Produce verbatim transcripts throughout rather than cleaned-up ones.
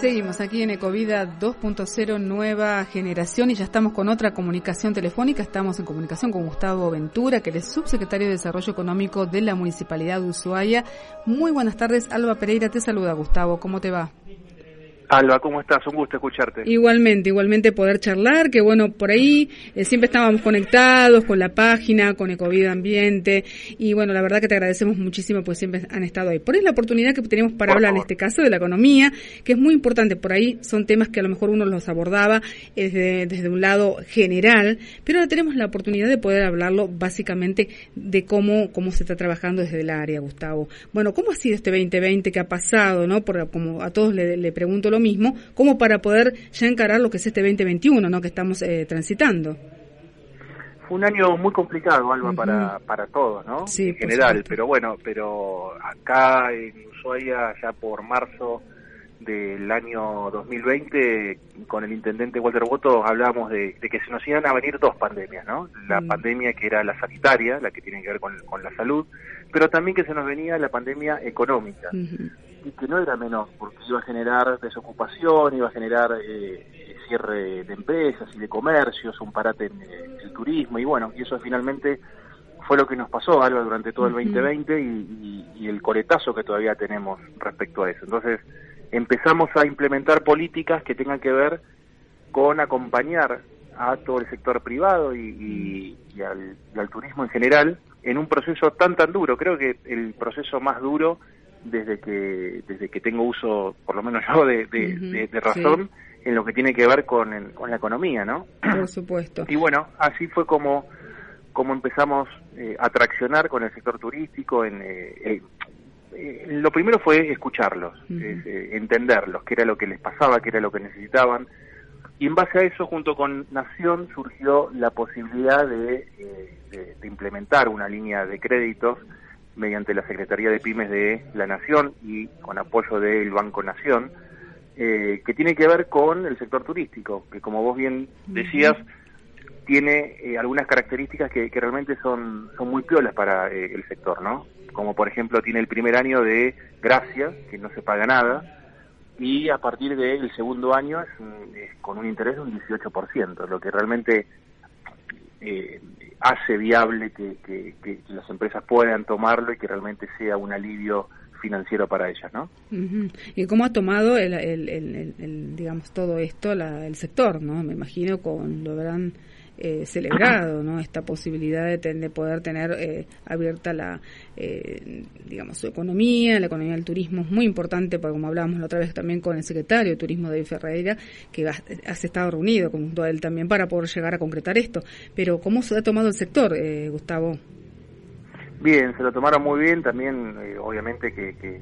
Seguimos aquí en Ecovida dos punto cero Nueva Generación y ya estamos con otra comunicación telefónica. Estamos en comunicación con Gustavo Ventura, que es subsecretario de Desarrollo Económico de la Municipalidad de Ushuaia. Muy buenas tardes, Alba Pereira te saluda. Gustavo, ¿cómo te va? Alba, ¿cómo estás? Un gusto escucharte. Igualmente, igualmente poder charlar, que bueno, por ahí eh, siempre estábamos conectados con la página, con Ecovida Ambiente, y bueno, la verdad que te agradecemos muchísimo, pues siempre han estado ahí. Por ahí es la oportunidad que tenemos para por hablar, favor. En este caso, de la economía, que es muy importante. Por ahí son temas que a lo mejor uno los abordaba desde, desde un lado general, pero ahora tenemos la oportunidad de poder hablarlo básicamente de cómo, cómo se está trabajando desde el área, Gustavo. Bueno, ¿cómo ha sido este veinte veinte que ha pasado, no? Porque como a todos le, le pregunto lo mismo, como para poder ya encarar lo que es este veinte veintiuno, ¿no?, que estamos eh, transitando. Fue un año muy complicado, Alba, uh-huh. para para todos, ¿no? Sí, en general, pero bueno, pero acá en Ushuaia, ya por marzo del año dos mil veinte, con el intendente Walter Botto hablamos de, de que se nos iban a venir dos pandemias, ¿no? La uh-huh. pandemia que era la sanitaria, la que tiene que ver con, con la salud, pero también que se nos venía la pandemia económica. Uh-huh. Y que no era menor, porque iba a generar desocupación, iba a generar eh, cierre de empresas y de comercios, un parate en eh, el turismo, y bueno, y eso finalmente fue lo que nos pasó, Alba, durante todo el veinte veinte y, y, y el coletazo que todavía tenemos respecto a eso. Entonces empezamos a implementar políticas que tengan que ver con acompañar a todo el sector privado y, y, y, al, y al turismo en general en un proceso tan tan duro. Creo que el proceso más duro desde que desde que tengo uso, por lo menos yo, de, de, uh-huh, de, de razón, sí, en lo que tiene que ver con, el, con la economía, ¿no? Por supuesto. Y bueno, así fue como, como empezamos eh, a traccionar con el sector turístico. En, eh, eh, eh, lo primero fue escucharlos, uh-huh. eh, entenderlos, qué era lo que les pasaba, qué era lo que necesitaban. Y en base a eso, junto con Nación, surgió la posibilidad de, eh, de, de implementar una línea de créditos mediante la Secretaría de Pymes de la Nación y con apoyo del Banco Nación, eh, que tiene que ver con el sector turístico, que como vos bien decías, uh-huh. tiene eh, algunas características que, que realmente son, son muy piolas para eh, el sector, ¿no? Como por ejemplo, tiene el primer año de gracia, que no se paga nada, y a partir del segundo año es, un, es con un interés de un dieciocho por ciento, lo que realmente Eh, hace viable que, que, que las empresas puedan tomarlo y que realmente sea un alivio financiero para ellas, ¿no? Uh-huh. ¿Y cómo ha tomado el, el, el, el, el digamos todo esto la, el sector, ¿no? Me imagino con lo habrán eh, celebrado, ¿no? Esta posibilidad de, ten, de poder tener eh, abierta la eh, digamos su economía, la economía del turismo es muy importante, porque como hablábamos la otra vez también con el secretario de Turismo, David Ferreira, que has, has estado reunido con él también para poder llegar a concretar esto. Pero ¿cómo se ha tomado el sector, eh, Gustavo? Bien, se lo tomaron muy bien. También, eh, obviamente, que, que,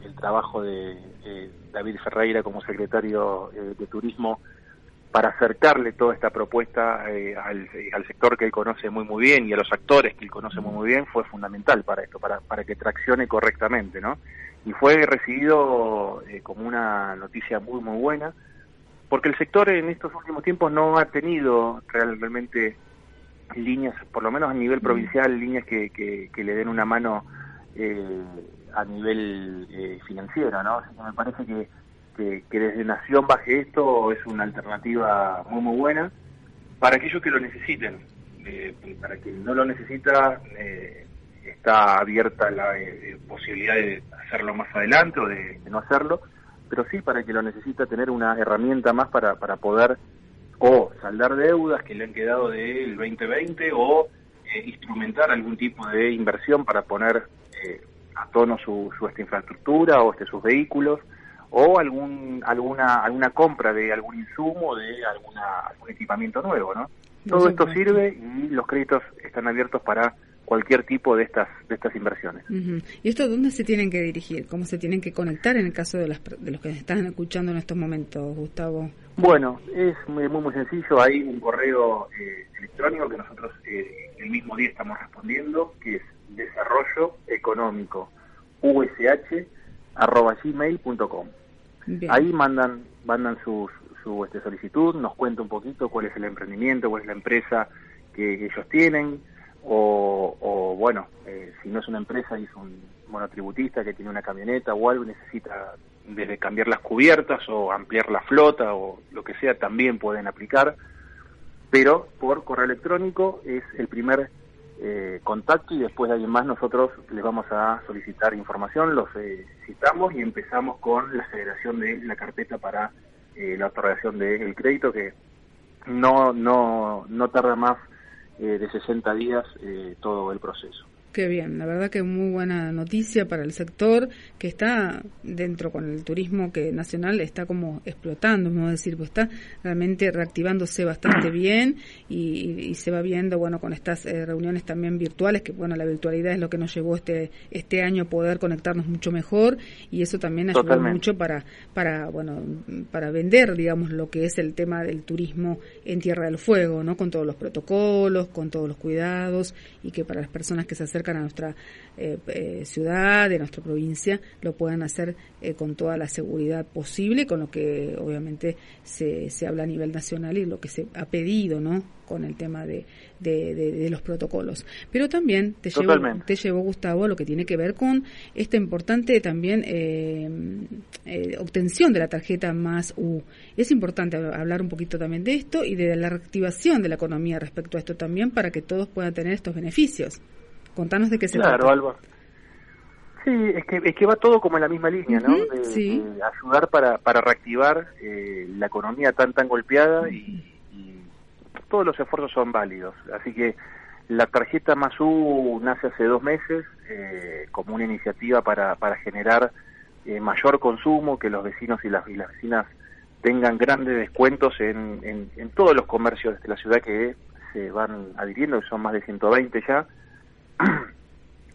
que el trabajo de eh, David Ferreira como secretario eh, de Turismo para acercarle toda esta propuesta eh, al, al sector que él conoce muy muy bien y a los actores que él conoce muy muy bien fue fundamental para esto, para, para que traccione correctamente, ¿no? Y fue recibido eh, como una noticia muy muy buena, porque el sector en estos últimos tiempos no ha tenido realmente líneas, por lo menos a nivel provincial, líneas que, que, que le den una mano eh, a nivel eh, financiero, ¿no? Así que me parece que, que, que desde Nación baje esto es una alternativa muy muy buena para aquellos que lo necesiten. Eh, para quien no lo necesita, eh, está abierta la eh, posibilidad de hacerlo más adelante o de, de no hacerlo, pero sí para quien lo necesita tener una herramienta más para, para poder o saldar deudas que le han quedado del veinte veinte o eh, instrumentar algún tipo de inversión para poner eh, a tono su, su esta infraestructura o este sus vehículos o algún alguna alguna compra de algún insumo, de alguna algún equipamiento nuevo, ¿no? Todo esto sirve y los créditos están abiertos para cualquier tipo de estas de estas inversiones. Uh-huh. ¿Y esto dónde se tienen que dirigir? ¿Cómo se tienen que conectar en el caso de, las, de los que están escuchando en estos momentos, Gustavo? Bueno, es muy muy sencillo. Hay un correo eh, electrónico que nosotros eh, el mismo día estamos respondiendo, que es desarrollo económico u s h arroba gmail punto com. Ahí mandan mandan su, su este, solicitud, nos cuenta un poquito cuál es el emprendimiento, cuál es la empresa que ellos tienen, o, o bueno, eh, si no es una empresa y es un monotributista que tiene una camioneta o algo, necesita desde cambiar las cubiertas o ampliar la flota o lo que sea, también pueden aplicar, pero por correo electrónico es el primer eh, contacto y después de ahí en más nosotros les vamos a solicitar información, los eh, citamos y empezamos con la generación de la carpeta para eh, la otorgación del crédito, que no, no, no tarda más eh, de sesenta días eh, todo el proceso. Qué bien, la verdad que muy buena noticia para el sector que está dentro con el turismo que nacional está como explotando, vamos a decir, pues está realmente reactivándose bastante bien y, y se va viendo, bueno, con estas eh, reuniones también virtuales, que bueno, la virtualidad es lo que nos llevó este este año poder conectarnos mucho mejor y eso también ayudó Totalmente. mucho para, para, bueno, para vender, digamos, lo que es el tema del turismo en Tierra del Fuego, ¿no? Con todos los protocolos, con todos los cuidados y que para las personas que se acercan a nuestra eh, eh, ciudad, de nuestra provincia, lo puedan hacer eh, con toda la seguridad posible, con lo que obviamente se, se habla a nivel nacional y lo que se ha pedido, ¿no? Con el tema de, de, de, de los protocolos. Pero también te llevó, te llevó, Gustavo, a lo que tiene que ver con esta importante también eh, eh, obtención de la tarjeta más U. Es importante hablar un poquito también de esto y de la reactivación de la economía respecto a esto también para que todos puedan tener estos beneficios. Contanos de qué se trata. Claro, Alba. Sí, es que es que va todo como en la misma línea, ¿no? Uh-huh, de, sí. de ayudar para para reactivar eh, la economía tan tan golpeada y, y todos los esfuerzos son válidos. Así que la tarjeta más U nace hace dos meses eh, como una iniciativa para para generar eh, mayor consumo, que los vecinos y las y las vecinas tengan grandes descuentos en, en, en todos los comercios de la ciudad que se van adhiriendo, que son más de ciento veinte ya.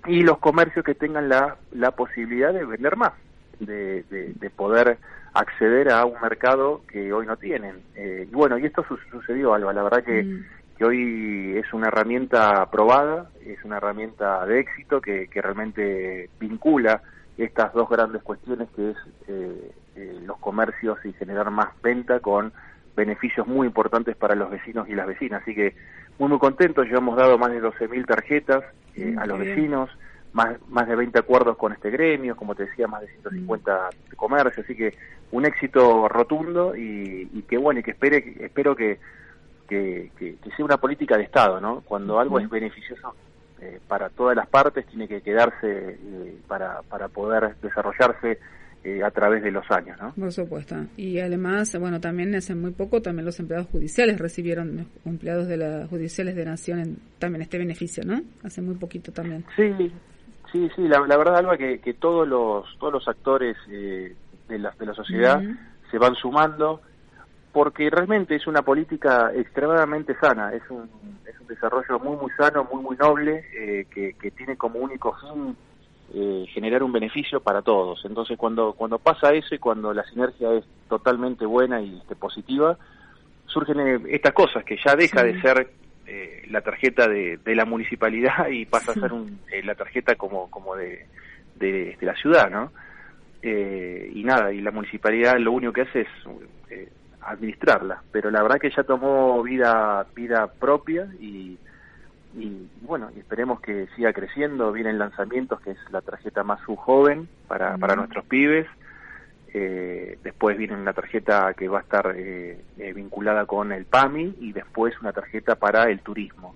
Y los comercios que tengan la, la posibilidad de vender más, de, de, de poder acceder a un mercado que hoy no tienen. Eh, bueno, y esto su- sucedió, Alba, la verdad que, mm. que hoy es una herramienta aprobada, es una herramienta de éxito que, que realmente vincula estas dos grandes cuestiones que es eh, eh, los comercios y generar más venta con beneficios muy importantes para los vecinos y las vecinas, así que muy muy contentos, ya hemos dado más de doce mil tarjetas eh, a los vecinos, más más de veinte acuerdos con este gremio, como te decía, más de ciento cincuenta mm. comercios, así que un éxito rotundo y, y que bueno, y que espere, espero que, que, que, que sea una política de Estado, ¿no? Cuando algo mm. es beneficioso eh, para todas las partes, tiene que quedarse eh, para, para poder desarrollarse a través de los años, ¿no? Por supuesto. Y además, bueno, también hace muy poco también los empleados judiciales recibieron, los empleados de las judiciales de Nación en, también este beneficio, ¿no? Hace muy poquito también. Sí, sí, sí. La, la verdad, Alba, que, que todos los todos los actores eh, de la de la sociedad uh-huh. se van sumando, porque realmente es una política extremadamente sana, es un es un desarrollo muy muy sano, muy muy noble, eh, que que tiene como único fin Eh, generar un beneficio para todos. Entonces cuando cuando pasa eso y cuando la sinergia es totalmente buena y este, positiva, surgen estas cosas que ya deja sí. de ser eh, la tarjeta de, de la municipalidad y pasa sí. a ser un, eh, la tarjeta como como de, de, de la ciudad, ¿no? Eh, y nada, y la municipalidad lo único que hace es eh, administrarla, pero la verdad que ya tomó vida vida propia y Y bueno, esperemos que siga creciendo, vienen lanzamientos, que es la tarjeta más U joven para, uh-huh. para nuestros pibes, eh, después viene una tarjeta que va a estar eh, eh, vinculada con el PAMI y después una tarjeta para el turismo.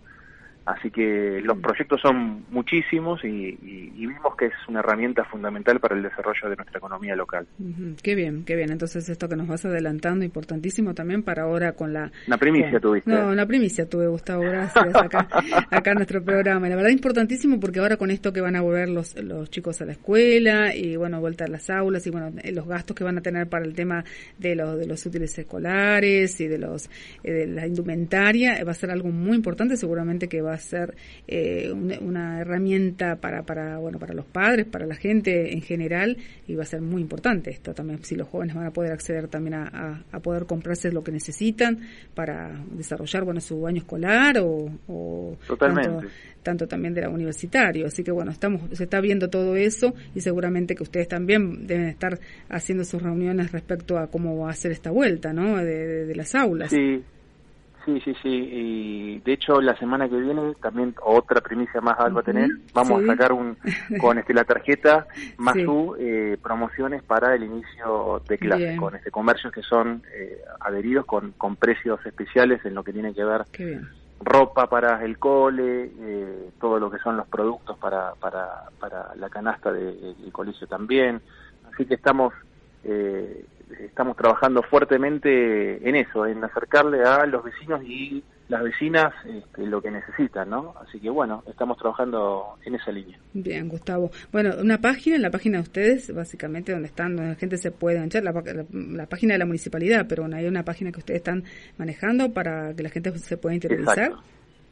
Así que uh-huh. los proyectos son muchísimos y, y, y vimos que es una herramienta fundamental para el desarrollo de nuestra economía local. Uh-huh. Qué bien, qué bien. Entonces esto que nos vas adelantando, importantísimo también para ahora con la... Una primicia eh, tuviste. No, una primicia tuve, Gustavo, gracias. Acá, acá en nuestro programa. La verdad importantísimo porque ahora con esto que van a volver los los chicos a la escuela y bueno, vuelta a las aulas y bueno, los gastos que van a tener para el tema de los de los útiles escolares y de los eh, de la indumentaria, eh, va a ser algo muy importante, seguramente que va va a ser eh, una, una herramienta para para bueno para los padres, para la gente en general, y va a ser muy importante esto también, si los jóvenes van a poder acceder también a, a, a poder comprarse lo que necesitan para desarrollar bueno su año escolar o, o Totalmente. Tanto, tanto también de la universitario, así que bueno, estamos se está viendo todo eso y seguramente que ustedes también deben estar haciendo sus reuniones respecto a cómo va a ser esta vuelta, ¿no? de, de, de las aulas. Sí. Sí, sí, sí. Y de hecho, la semana que viene, también otra primicia más Alba va a tener. Vamos sí. a sacar un con este la tarjeta más sí. U, eh, promociones para el inicio de clases, con este comercios que son eh, adheridos con, con precios especiales en lo que tiene que ver ropa para el cole, eh, todo lo que son los productos para para, para la canasta del de, colegio también. Así que estamos... Eh, estamos trabajando fuertemente en eso, en acercarle a los vecinos y las vecinas este, lo que necesitan, ¿no? Así que bueno, estamos trabajando en esa línea. Bien, Gustavo. Bueno, una página, en la página de ustedes, básicamente donde están, donde la gente se puede enganchar, la, la, la página de la municipalidad, pero bueno, hay una página que ustedes están manejando para que la gente se pueda interiorizar. Exacto.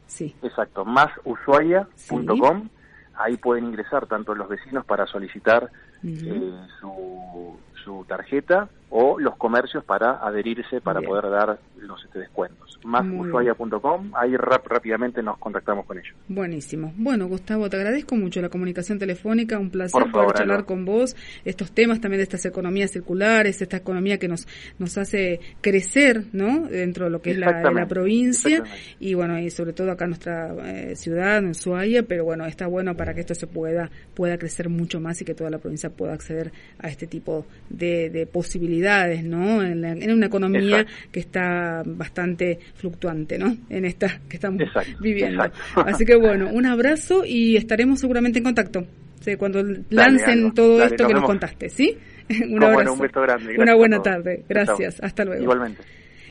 Sí. Exacto, más ushuaia punto com. Sí. Ahí pueden ingresar tanto los vecinos para solicitar uh-huh. eh, su, su tarjeta o los comercios para adherirse, para Bien. poder dar los este, descuentos. más ushuaia punto com, ahí rap, rápidamente nos contactamos con ellos. Buenísimo. Bueno, Gustavo, te agradezco mucho la comunicación telefónica, un placer favor, poder charlar no. con vos. Estos temas también de estas economías circulares, esta economía que nos nos hace crecer, ¿no? Dentro de lo que es la, la provincia y bueno, y sobre todo acá en nuestra eh, ciudad, en Ushuaia, pero bueno, está bueno para que esto se pueda pueda crecer mucho más y que toda la provincia pueda acceder a este tipo de, de posibilidades, ¿no? En, la, en una economía Exacto. que está bastante fluctuante, ¿no? En esta que estamos exacto, viviendo. Exacto. Así que bueno, un abrazo y estaremos seguramente en contacto. O sea, cuando dale, lancen algo, todo dale, esto nos que vemos. Nos contaste, ¿sí? Un abrazo. Bueno, un beso grande. Gracias. Una buena tarde. Gracias. Hasta luego. Igualmente.